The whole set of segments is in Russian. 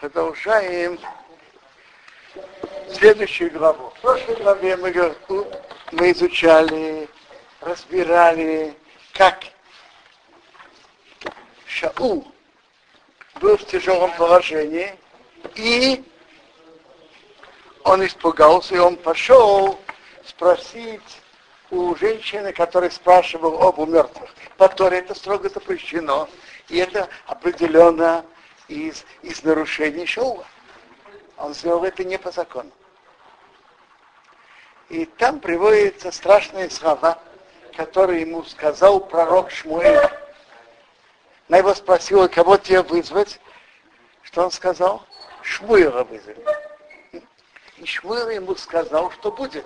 Продолжаем следующую главу. В прошлой главе мы изучали, разбирали, как Шауль был в тяжелом положении, и он испугался, и он пошел спросить у женщины, которая спрашивала об умертвых. По Торе это строго запрещено, и это определенно из нарушений Шауля. Он сделал это не по закону. И там приводятся страшные слова, которые ему сказал пророк Шмуэль. Она его спросила, кого тебе вызвать. Что он сказал? Шмуэля вызвали. И Шмуэль ему сказал, что будет.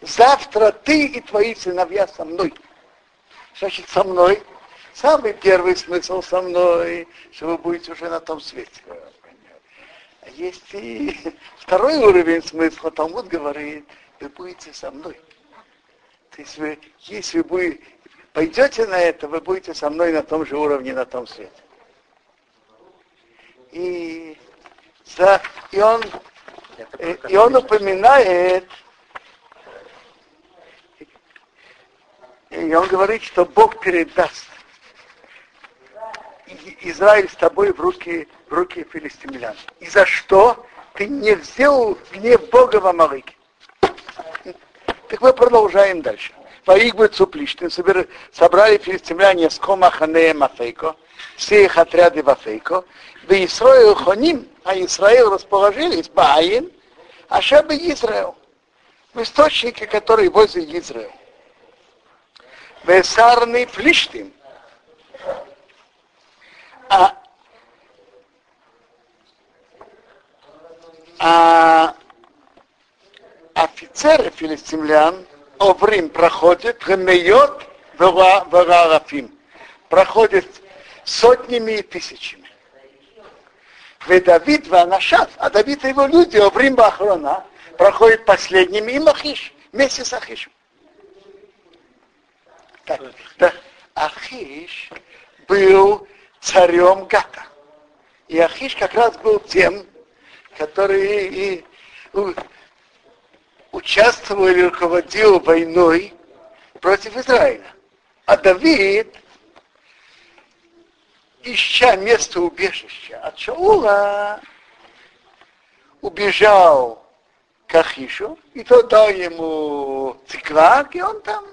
Завтра ты и твои сыновья со мной. Значит, со мной. Самый первый смысл со мной, что вы будете уже на том свете. Есть и второй уровень смысла. Талмуд говорит, вы будете со мной. То есть вы, если вы пойдете на это, вы будете со мной на том же уровне, на том свете. И он упоминает. И он говорит, что Бог передаст Израиль с тобой в руки филистимлян. И за что ты не взял гнев Бога в Амалеке? Так мы продолжаем дальше. Ваигбы Цуплиштин собрали филистимляне с Комаханеем Афейко, все их отряды в Афейко, в Исраил Хоним, а Израил расположились, Баин, Ашаба Израил, в источнике, который возле Израиля. Весарный Флиштин. А офицеры филистимлян Оврим проходят, Гмеот Вагарафим проходят сотнями и тысячами. Давид Ванашат, а Давид и его люди Оврим Бахрона проходят последними и Ахиш, вместе с Ахишем. Так, да, Ахиш был царем Гата. И Ахиш как раз был тем, который и участвовал или руководил войной против Израиля. А Давид, ища место убежища от Шаула, убежал к Ахишу, и тот дал ему Циклаг, и он там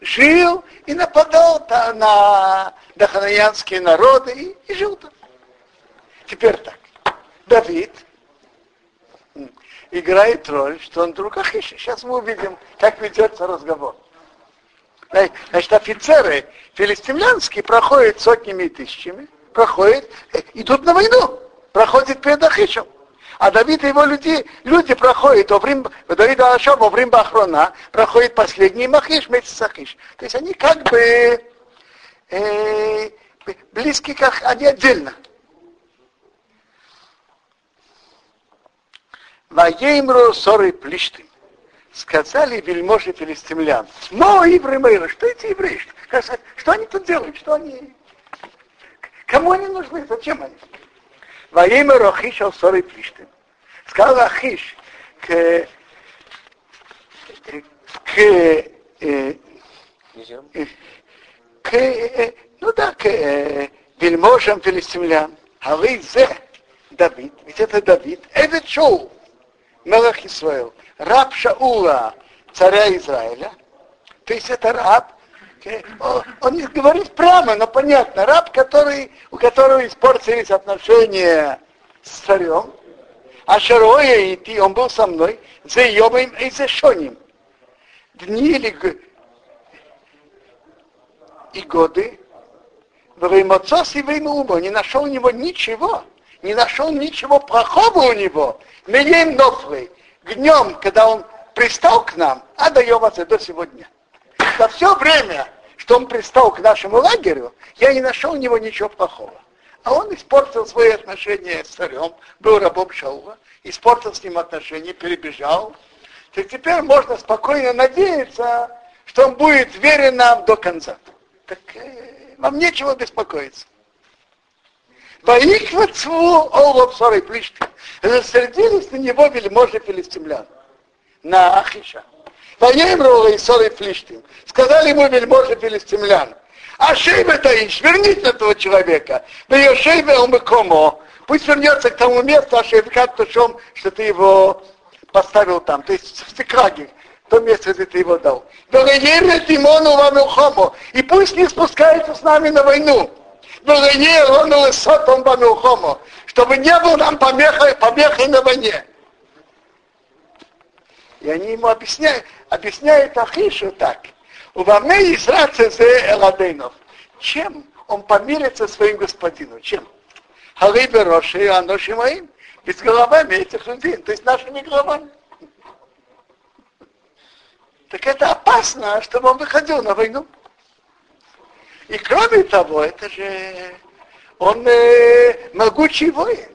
жил и нападал на доханаянские народы и жил там. Теперь так. Давид играет роль, что он друг Ахиша. Сейчас мы увидим, как ведется разговор. Значит, офицеры филистимлянские проходят сотнями и тысячами, идут на войну, проходят перед Ахишем. А Давид и его люди проходят, Давид Алашов, Оврим Бахрона, проходит последний Махиш вместе с Ахиш. То есть они как бы близки, как они отдельно. Ваеймру соры плиштым. Сказали вельможи филистимлян. Но евреи, что эти евреи? Что они тут делают? Что они? Кому они нужны? Зачем они? Ваимер Ахиш Алсоры Плиштин. Сказал Ахиш к вельможам филистимлян. А вы зе Давид, ведь это Давид, Эвид Шоу, Мелах Исраил, раб Шаула, царя Израиля. То есть это раб. Он не говорит прямо, но понятно, раб, у которого испортились отношения с царем, а Шароя и ты, он был со мной, за Йомаем и за Шоним. Дни и годы, Ваимоцос и Ваимоумо, не нашел у него ничего, не нашел ничего плохого у него. Меем Нофлы, днем, когда он пристал к нам, а до Йомаца, до сегодня. За все время, что он пристал к нашему лагерю, я не нашел у него ничего плохого. А он испортил свои отношения с царем, был рабом Шаула, испортил с ним отношения, перебежал. То есть теперь можно спокойно надеяться, что он будет верен нам до конца. Так вам нечего беспокоиться. Засердились на него вельможи филистимлян, на Ахиша. Сказали ему вельможи филистимлян: «Ашейбе таиш, вернись этого человека, да и ашейбе алмыкомо, пусть вернется к тому месту, ашейбхат тушом, что ты его поставил там», то есть в Циклаге, то место, где ты его дал. «И пусть не спускается с нами на войну, чтобы не был нам помехой на войне». И они ему объясняют Ахишу так: чем он помирится своим господину? Чем? Ведь с головами этих людей, то есть нашими головами. Так это опасно, чтобы он выходил на войну. И кроме того, это же он могучий воин,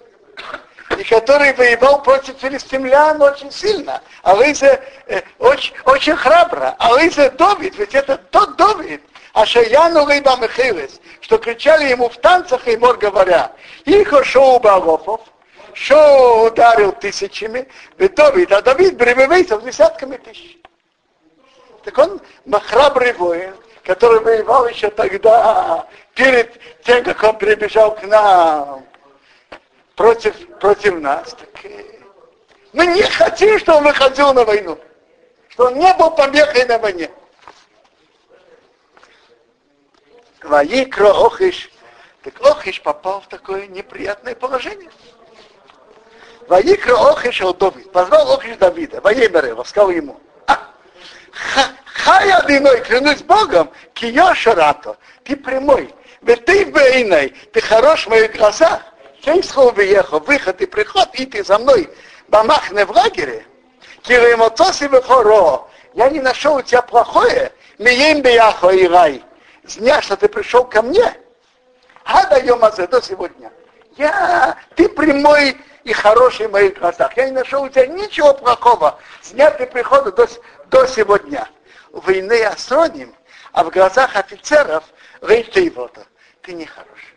и который воевал против филистимлян очень сильно, очень храбро. Алызе Давид, ведь это тот Давид, Ашаяну Рейбам и Хилес, что кричали ему в танцах и мор говоря: «Ихо шоу Баалофов», шоу ударил тысячами, ведь Давид, а Давид бревевейцев десятками тысяч. Так он храбрый воин, который воевал еще тогда, перед тем, как он прибежал к нам, против нас. Так, мы не хотим, чтобы он выходил на войну, чтобы он не был помехой на войне. Ваикро Ахиш. Так Ахиш попал в такое неприятное положение. Ваикро Ахиш ал Давид. Позвал Ахиш Давида. Ваеймер его, сказал ему: «Хай одиной, клянусь Богом, киошарато, ты прямой, ведь ты бейной, ты хорош в моих глазах, кейсхол веехал, выход и приход, и ты за мной, бамахне в лагере, киремотоси вехоро, я не нашел у тебя плохое, мием беяхо и рай, с дня, что ты пришел ко мне, а даем азе до сегодня, ты прямой и хороший в моих глазах, я не нашел у тебя ничего плохого, с дня ты прихода до сегодня. Войны осроним, а в глазах офицеров рейты его, ты не хорош.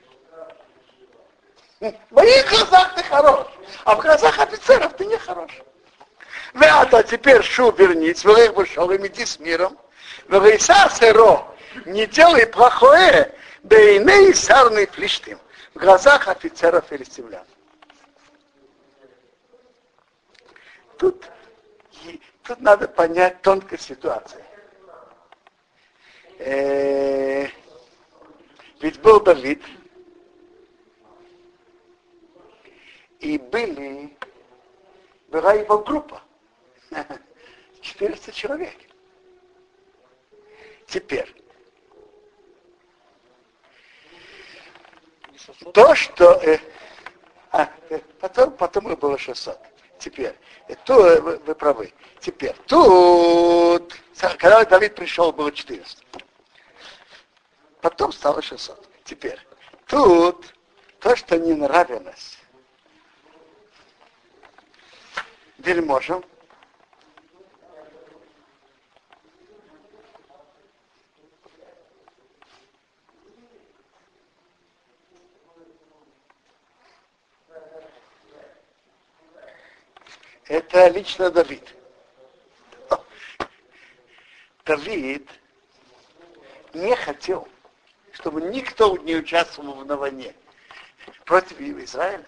В моих глазах ты хорош, а в глазах офицеров ты не хорош. Вята, теперь шу вернись, в рейх вышел, иди с миром, в рейса сэро, не делай плохое, да и не сарный флиштим, в глазах офицеров филистимлян. Тут надо понять тонкую ситуацию. Ведь был Давид, и была его группа, 400 человек. Теперь, то, что... потом их было 600. Теперь, вы правы. Теперь, когда Давид пришел, было 400. Потом стало 600. Теперь, то, что не нравилось вельможам, это лично Давид. Давид не хотел, чтобы никто не участвовал на войне против Израиля.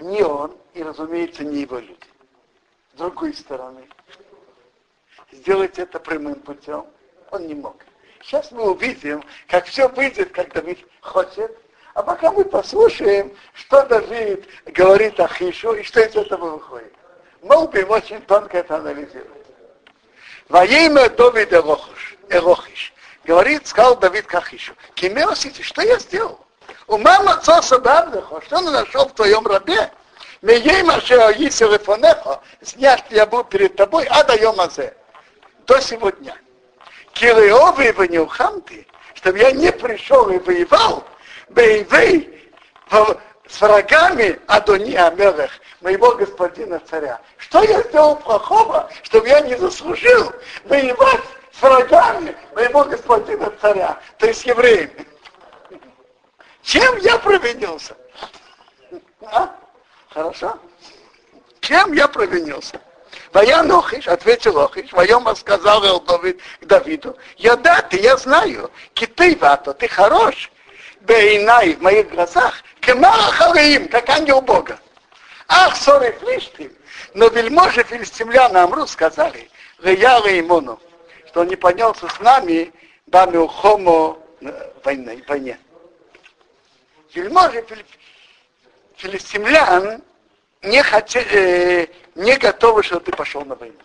Не он и, разумеется, не его люди. С другой стороны, сделать это прямым путем он не мог. Сейчас мы увидим, как все выйдет, как Давид хочет. А пока мы послушаем, что Давид говорит Ахишу и что из этого выходит. Молбин очень тонко это анализирует. Во имя Давид Элохиш. Говорит, сказал Давид к Ахишу: «Кимеосити, что я сделал? У мама отца Садавдахо, что он нашел в твоем рабе? Меема шеоиси лефонехо, с дня, что я был перед тобой, а даем азе, до сегодня. Килеовы его не ухамты, чтобы я не пришел и воевал, Бейвей с врагами Адони Амелех, моего господина царя. Что я сделал плохого, чтобы я не заслужил воевать с врагами моего господина царя», то есть евреями? Чем я провинился? А? Хорошо? Чем я провинился? Воен Ахиш, ответил Ахиш, воема сказал Элдовид к Давиду, я знаю, киты вато, ты хорош, бейнай в моих глазах, кемара халеим, как ангел Бога. Ах, сори флиштим, но вельможи филистимляна Амру сказали, реялы имону, что он не поднялся с нами, бами ухомо войне. Вельможи филистимлян не готовы, что ты пошел на войну.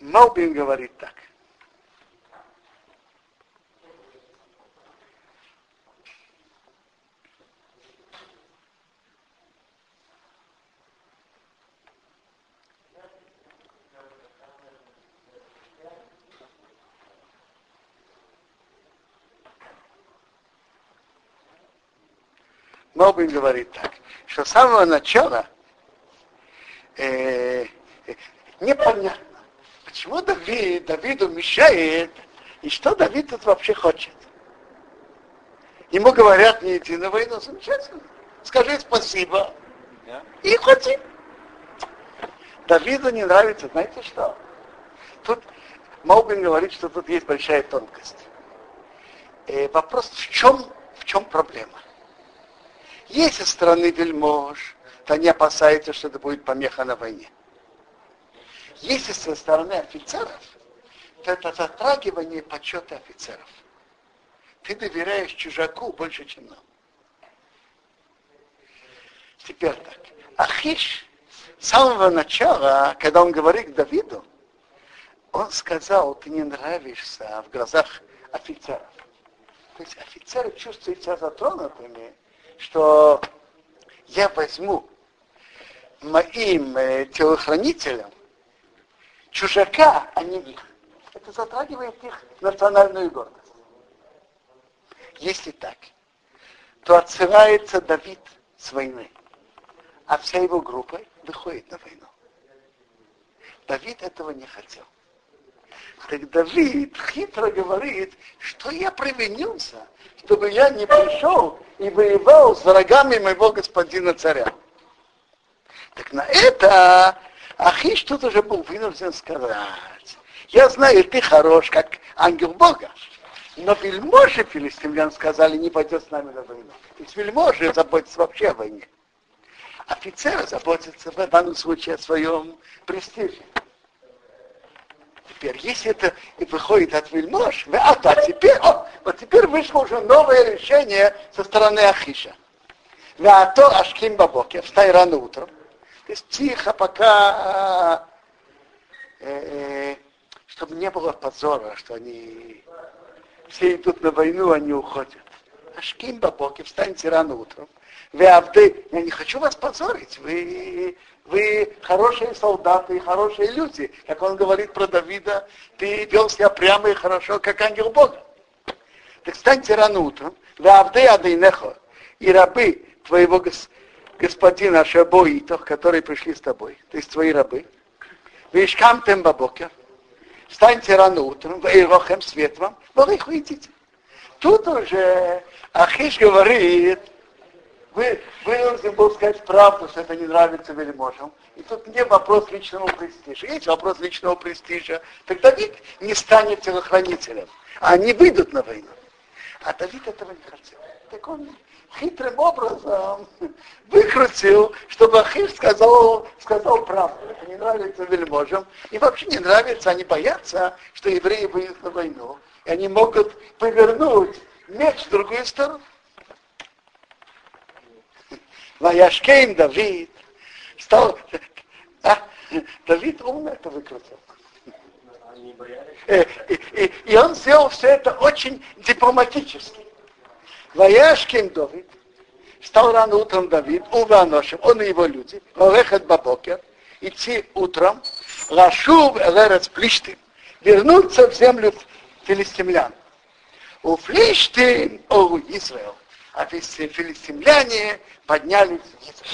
Молбин говорит так. Молбин говорит так, что с самого начала непонятно, почему Давиду мешает, и что Давид тут вообще хочет. Ему говорят, не иди на войну, замечательно, скажи спасибо, и ходи. Давиду не нравится, знаете что? Тут Молбин говорит, что тут есть большая тонкость. Вопрос, в чем проблема? Если со стороны вельмож, то они опасаются, что это будет помеха на войне. Если со стороны офицеров, то это затрагивание почета офицеров. Ты доверяешь чужаку больше, чем нам. Теперь так. Ахиш с самого начала, когда он говорит к Давиду, он сказал, ты не нравишься в глазах офицеров. То есть офицеры чувствуют себя затронутыми, что я возьму моим телохранителям чужака, а не их. Это затрагивает их национальную гордость. Если так, то отсылается Давид с войны, а вся его группа выходит на войну. Давид этого не хотел. Так Давид хитро говорит, что я провинился, чтобы я не пришел и воевал с врагами моего господина царя. Так на это Ахиш тут уже был вынужден сказать, я знаю, ты хорош, как ангел Бога, но вельможи филистимлян сказали, не пойдет с нами на войну. То есть вельможи заботятся вообще о войне. Офицеры заботятся в данном случае о своем престиже. Теперь, если это и выходит от вельмож, теперь вышло уже новое решение со стороны Ахиша. А то ашким бабоке, встань рано утром. То есть тихо, пока, чтобы не было позора, что они все идут на войну, они уходят. Ашким бабоке, встаньте рано утром. Я не хочу вас позорить, вы хорошие солдаты, хорошие люди. Как он говорит про Давида, ты вел себя прямо и хорошо, как ангел Бога. Так встаньте рано утром, и рабы твоего господина Шабоитов, которые пришли с тобой, то есть твои рабы, встаньте рано утром, свет вам, их уйдите. Тут уже Ахиш говорит, вынужден был сказать правду, что это не нравится вельможам. И тут не вопрос личного престижа. Есть вопрос личного престижа, так Давид не станет телохранителем. А они выйдут на войну. А Давид этого не хотел. Так он хитрым образом выкрутил, чтобы Ахиш сказал правду. Это не нравится вельможам. И вообще не нравится, они боятся, что евреи выйдут на войну. И они могут повернуть меч в другую сторону. Ваяшкейм Давид стал... Давид умно это выкрутил. И он сделал все это очень дипломатически. Ваяшкейм Давид стал рано утром Давид, уваношим, он и его люди, лехат бабокер, идти утром, лашув лерец плиштим, вернуться в землю филистимлян. У флиштим, у Израил. А филистимляне поднялись в Египет.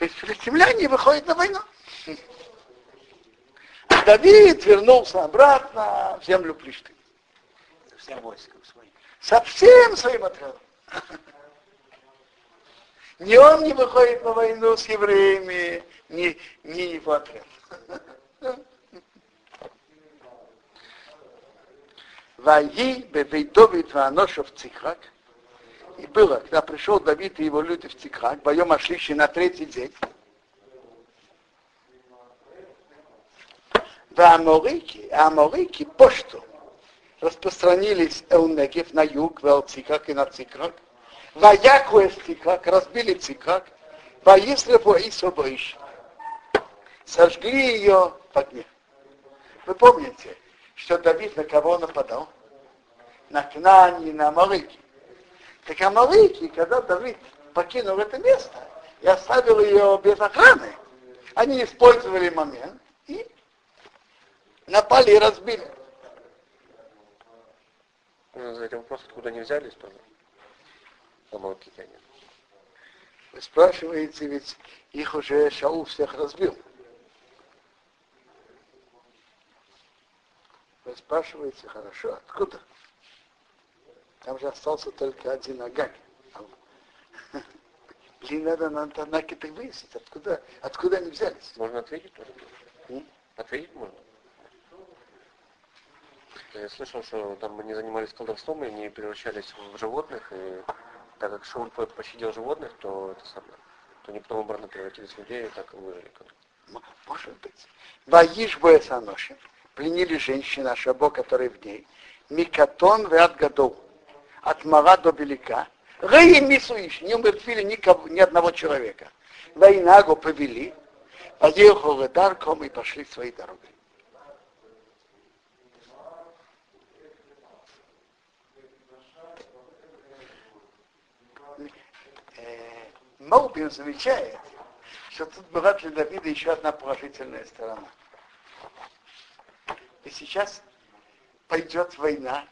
То есть филистимляне выходят на войну. А Давид вернулся обратно в землю Плештим. Всем войском своим. Со всем своим отрядом. Ни он не выходит на войну с евреями, ни его отряд. Ваи бевейт Давид ваноша в Циклаг. И было, когда пришел Давид и его люди в Циклаг, боем ошлищи на третий день. Амалеки пошту распространились Элнегев на юг, в Элциклаг и на Циклаг. Ваяку из Циклаг, разбили Циклаг, воислеву и собоище. Сожгли ее в огне. Вы помните, что Давид на кого нападал? На Кнаане, на Амалеки. Так Амалеки, когда Давид покинул это место и оставил ее без охраны, они использовали момент и напали и разбили. Можно задать вопрос, откуда они взялись тоже? Амалекитяне. Вы спрашиваете, ведь их уже Шауль всех разбил. Вы спрашиваете, хорошо, откуда? Там же остался только один Агаг. Блин, надо на Танаке так выяснить, откуда они взялись. Можно ответить тоже? Ответить можно? Я слышал, что там они занимались колдовством, и они превращались в животных, и так как Шауль пощадил животных, то они потом обратно превратились в людей, и так и выжили. Может быть. Ваиш боэсаноши. Пленили женщина Шабо, который в ней. Микатон веат гадол. От мала до велика. Рэй мисуиш. Не умертвили ни одного человека. Вайнагу повели. Поехал дарком и пошли своей дорогой. Молбин замечает, что тут была для Давида еще одна положительная сторона. И сейчас пойдет война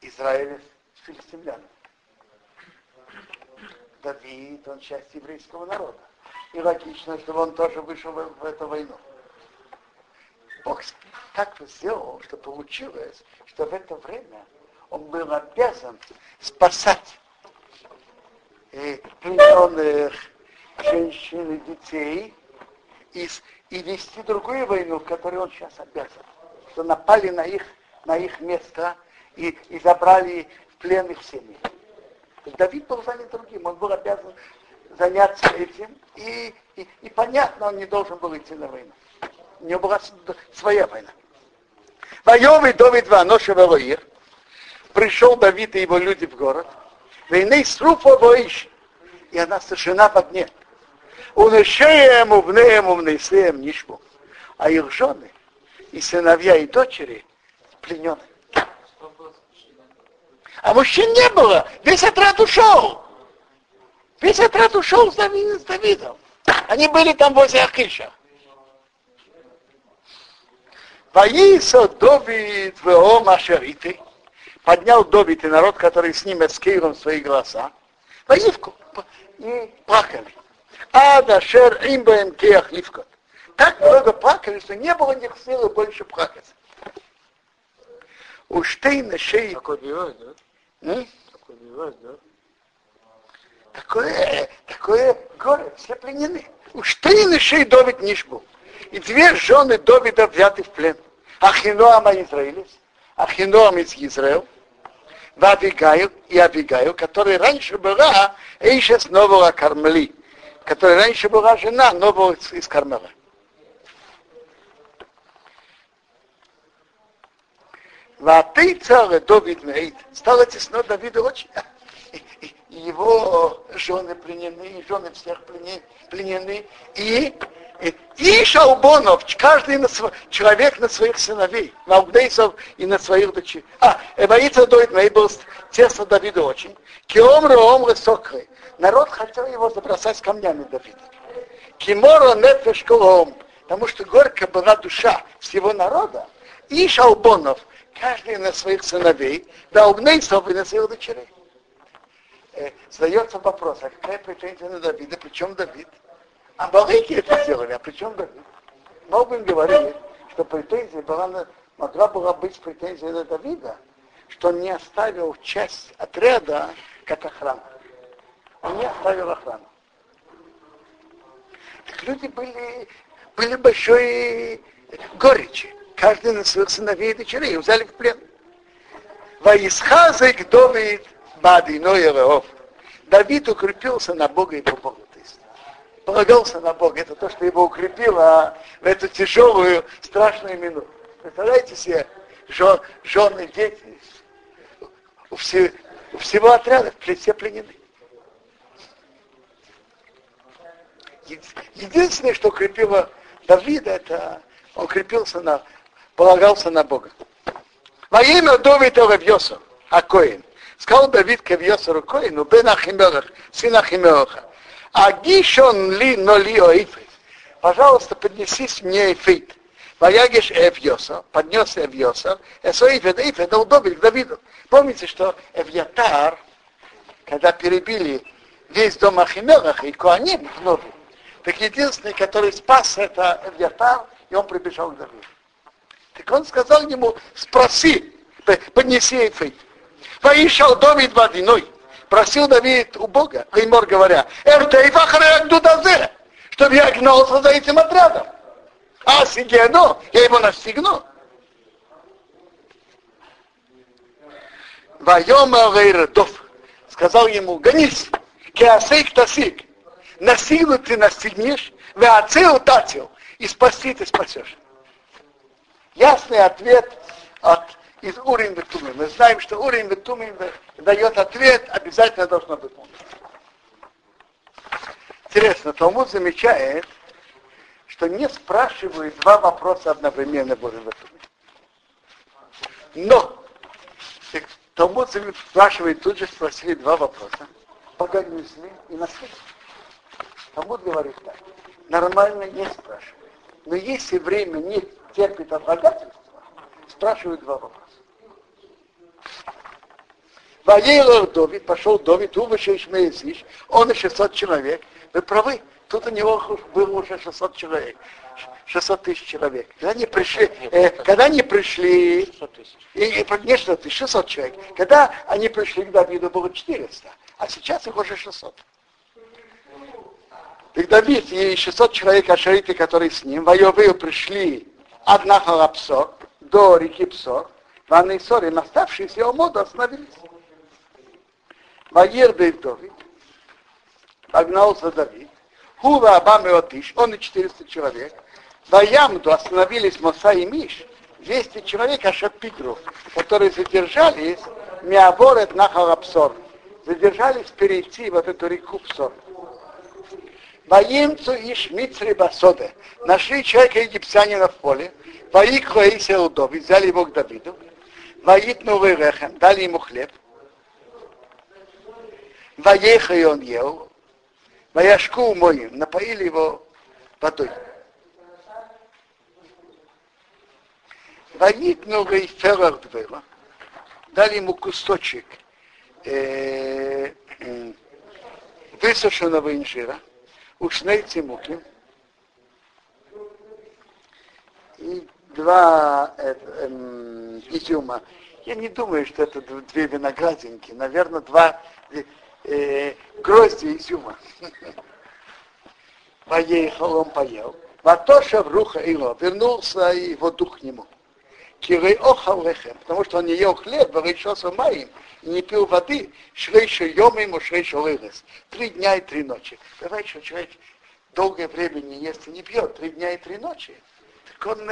Израиля с филистимлянами. Давид, он часть еврейского народа. И логично, чтобы он тоже вышел в эту войну. Бог так сделал, что получилось, что в это время он был обязан спасать плененных женщин и детей и вести другую войну, в которой он сейчас обязан. Что напали на их место и забрали в плен их семьи. Давид был занят другим, он был обязан заняться этим, и понятно, он не должен был идти на войну. У него была своя война. Воевый Давид ваноша ве-Лоир. Пришел Давид и его люди в город. Войны с руфа воиш. И она сожжена в огне. Унышеем, увнеем, умнесеем, нишму. А их жены и сыновья, и дочери пленены. А мужчин не было. Весь отряд ушел. Весь отряд ушел с Давидом. Они были там возле Ахиша. Ваисо Давид веом ашериты. Поднял Давид и народ, который с ним, с Киевом, свои голоса. Воивку. И плакали. Ада шер имбаем кеах ливкот. Так много плакали, что не было у них силы больше плакать. У Штейна шеи... Такое бывает, да? Такое бывает, да? Такое горе, все пленены. У Штейна шеи Давид нишбу. И две жены Давида взяты в плен. Ахиноам израилец, Ахиноам из Израиля, Авигайль и Авигайль, которая раньше была Эйшес Нового Кармели, которая раньше была жена Нового из Кармела. Латы царь Давид мейт. Стало тесно Давиду очень. И его жены пленены, и жены всех пленены. И Шаубонов, каждый человек на своих сыновей, на Угдейсов и на своих дочерей. Эваица Давид мейт был тесно Давиду очень. Киомры омры сокры. Народ хотел его забросать камнями Давида. Кимора нефеш колом. Потому что горько была душа всего народа. И Шаубонов, каждый на своих сыновей, да Убнейсов и на своих дочерей. Задается вопрос, а какая претензия на Давида, причем Давид? Амалеки это сделали, а причем Давид? Молбин говорит, что претензия была, могла была быть претензия на Давида, что он не оставил часть отряда как охрану. Он не оставил охрану. Так люди были большой горечи. Каждый на своих сыновей и дочерей взяли в плен. Ваисхазик домит бадиной Элеов. Давид укрепился на Бога и по Богу. Полагался на Бога. Это то, что его укрепило в эту тяжелую, страшную минуту. Представляете себе, жены, дети, у всего отряда все пленены. Единственное, что укрепило Давида, это он крепился на, полагался на Бога. Во имя Давида Рабьёса, Акоин. Сказал Давид к Рабьёсу Коину, бен Ахимелех, сын Ахимелеха. Агишон ли, но ли оифит. Пожалуйста, поднесись мне эфит. Ваягиш Эвьоса, поднес Эвьоса. Эсоифет, эйфет, удобен к Давиду. Помните, что Эвьятар, когда перебили весь дом Ахимелеха и Коаним вновь, так единственный, который спас, это Эвьятар, и он прибежал к Давиду. Так он сказал ему, спроси, поднеси эйфит. Ваишал Давид водяной. Просил Давид у Бога, Леймор говоря, чтобы я гнался за этим отрядом. А сигену, я его настигну. Вайома Вейрдов сказал ему, гонись, кеасейк тасик, на силу ты настигнешь, веацил татил, и спаси ты спасешь. Ясный ответ от из Урим ве-Тумим. Мы знаем, что Урим ве-Тумим дает ответ, обязательно должно выполнить. Интересно, Талмуд замечает, что не спрашивают два вопроса одновременно в Урим ве-Тумим. Но Талмуд спрашивает, тут же спросили два вопроса. Бога несли и наследие. Талмуд говорит так. Нормально не спрашивает. Но если время не терпит отлагательства, спрашивают два вопроса. Ваейлор Давид, пошел Давид, увышел Шмеязиш, он и 600 человек. Вы правы, тут у него было уже 600 человек, 600 тысяч человек. Когда они пришли, не 600 человек, когда они пришли к Давиду, было 400, а сейчас их уже 600. Так Давид и 600 человек ашариты, которые с ним, воевые пришли от Нахаля Бсор, до реки Бсор, в Анной-Соре, наставшиеся у Мода остановились. Ваердей Давид, погнался Давид, Хува Абам и Отиш, он и 400 человек, Ваямду остановились Моса и Миш, 200 человек Ашапидру, которые задержались, Миаборет Нахаля Бсор, задержались перейти вот эту реку Бсор. Ваемцу и Шмицри Басоде, нашли человека египтянина в поле, Ваиква и Селдови, взяли его к Давиду, Ваитну Рехем, дали ему хлеб, Ваеха и он ел, Ваяшку моим, напоили его водой. Ваитну Рейферардвела, дали ему кусочек высушенного инжира, ушнейцы муки, и два изюма. Я не думаю, что это две виноградинки. Наверное, два грозди изюма. Поехал, он поел. Ватоша вруха ило. Вернулся и его дух к нему. Кирей охал лехем. Потому что он не ел хлеб, варичался маем, и не пил воды. Шрейшу йом ему, шрейшу лырес. 3 дня и 3 ночи. Бывает, что человек долгое время не ест и не пьет. 3 дня и 3 ночи. Так он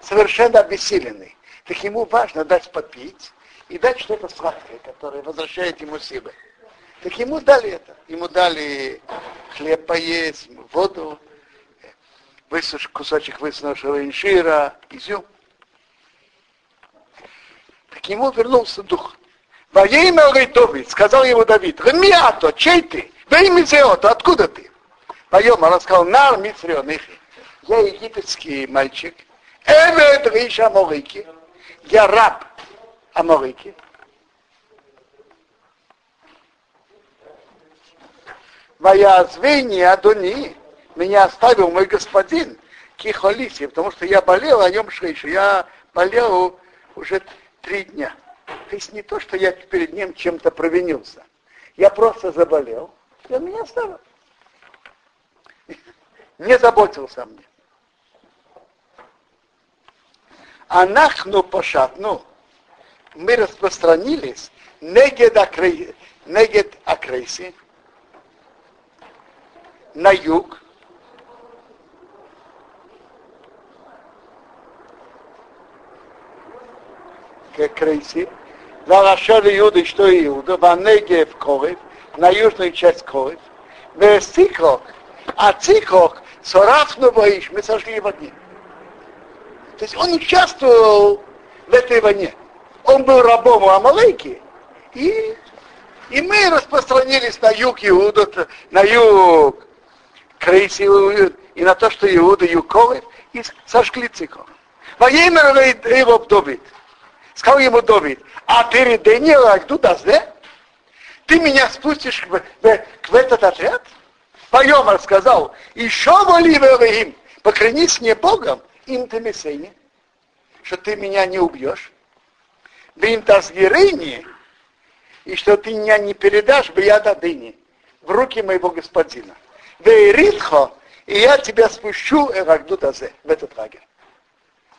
совершенно обессиленный. Так ему важно дать попить и дать что-то сладкое, которое возвращает ему силы. Так ему дали это. Ему дали хлеб поесть, воду, кусочек высушенного инжира, изюм. Так ему вернулся дух. Во имя Давид, сказал ему Давид, Ремиато, чей ты? Во имя Зеото, откуда ты? Поем, он сказал, нар мицрион ихи. Я египетский мальчик. Эвед риш Амалеки. Я раб Амалеки. Ваязвейни Адони, меня оставил мой господин, Кихолиси, потому что я болел, о нем шейшу, я болел уже 3 дня. То есть не то, что я перед ним чем-то провинился. Я просто заболел, и он меня оставил. Не заботился о мне. Анахну пошатну. Мы распространились. Негед Акрейси. На юг. Крейси. Залашали Иуды, что Иуда. Ванеге в Ковев. На южную часть Ковев. В Циклаг. А Циклаг сорафну боишь. Мы сошли в огне. То есть он участвовал в этой войне. Он был рабом у Амалеки, и мы распространились на юг Иуда, на юг Крейси, и на то, что Иуда юковый, и сожгли Циклаг. Ваеймер его Давид. Сказал ему Давид: а ты реденила Агдудас, да? Ты меня спустишь в этот отряд? Ваеймер сказал: еще воливер им, поклянись мне Богом, им ты мессейни, что ты меня не убьешь, им тазгирыни, и что ты меня не передашь в ядадыни, в руки моего господина. Вейритхо, и я тебя спущу в этот лагерь,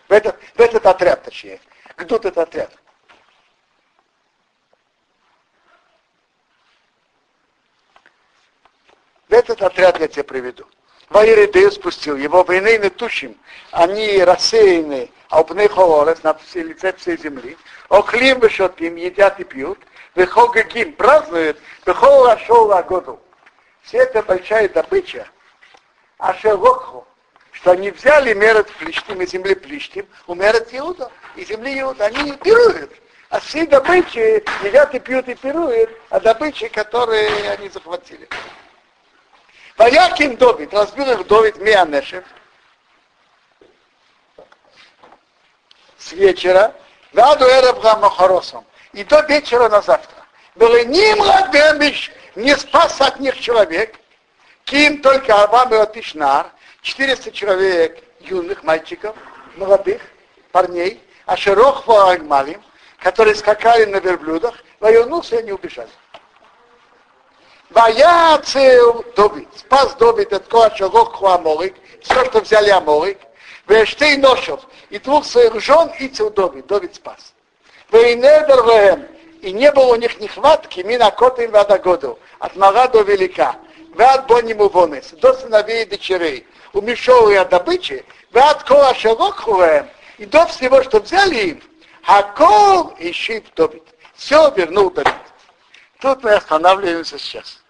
в этот отряд, точнее. Где этот отряд? В этот отряд я тебя приведу. Ваиридею спустил его, войны тучим, они рассеяны, обны холорес на лице всей земли, оклим вышотим, едят и пьют, вехогагим празднуют, вехола шола году. Все это большая добыча, а шелокху, что они взяли мерот плештим и земли плештим, у мерот Иуда, и земли Иуда, они не пируют. А все добычи едят и пьют и пируют, а добычи, которые они захватили. Ваякин Давид, разбил их Давид Мианешев с вечера, ваду эрабга махаросом, и до вечера на завтра. Было ним ладбембич, не спас от них человек, ким только Авам и Отишнар, 400 человек юных мальчиков, молодых парней, ашерох ваагмалим, которые скакали на верблюдах, воюнулся и не убежали. Ваяцел Давид, спас Давид от Коачалоху Амалек, все, что взяли Амалек, Вештей Ношев, и 2 своих жен, и цел Давид, Давид спас. Вейнедервеем, и не было у них нехватки, минакотым вадагоду, от мала до велика, вад бониму вонес, до сыновей и дочерей, у мешовой от добычи, вад Коачалохуэм, и до всего, что взяли им, Хакол и Шип Давид. Все вернул Давид. Тут мы останавливаемся сейчас.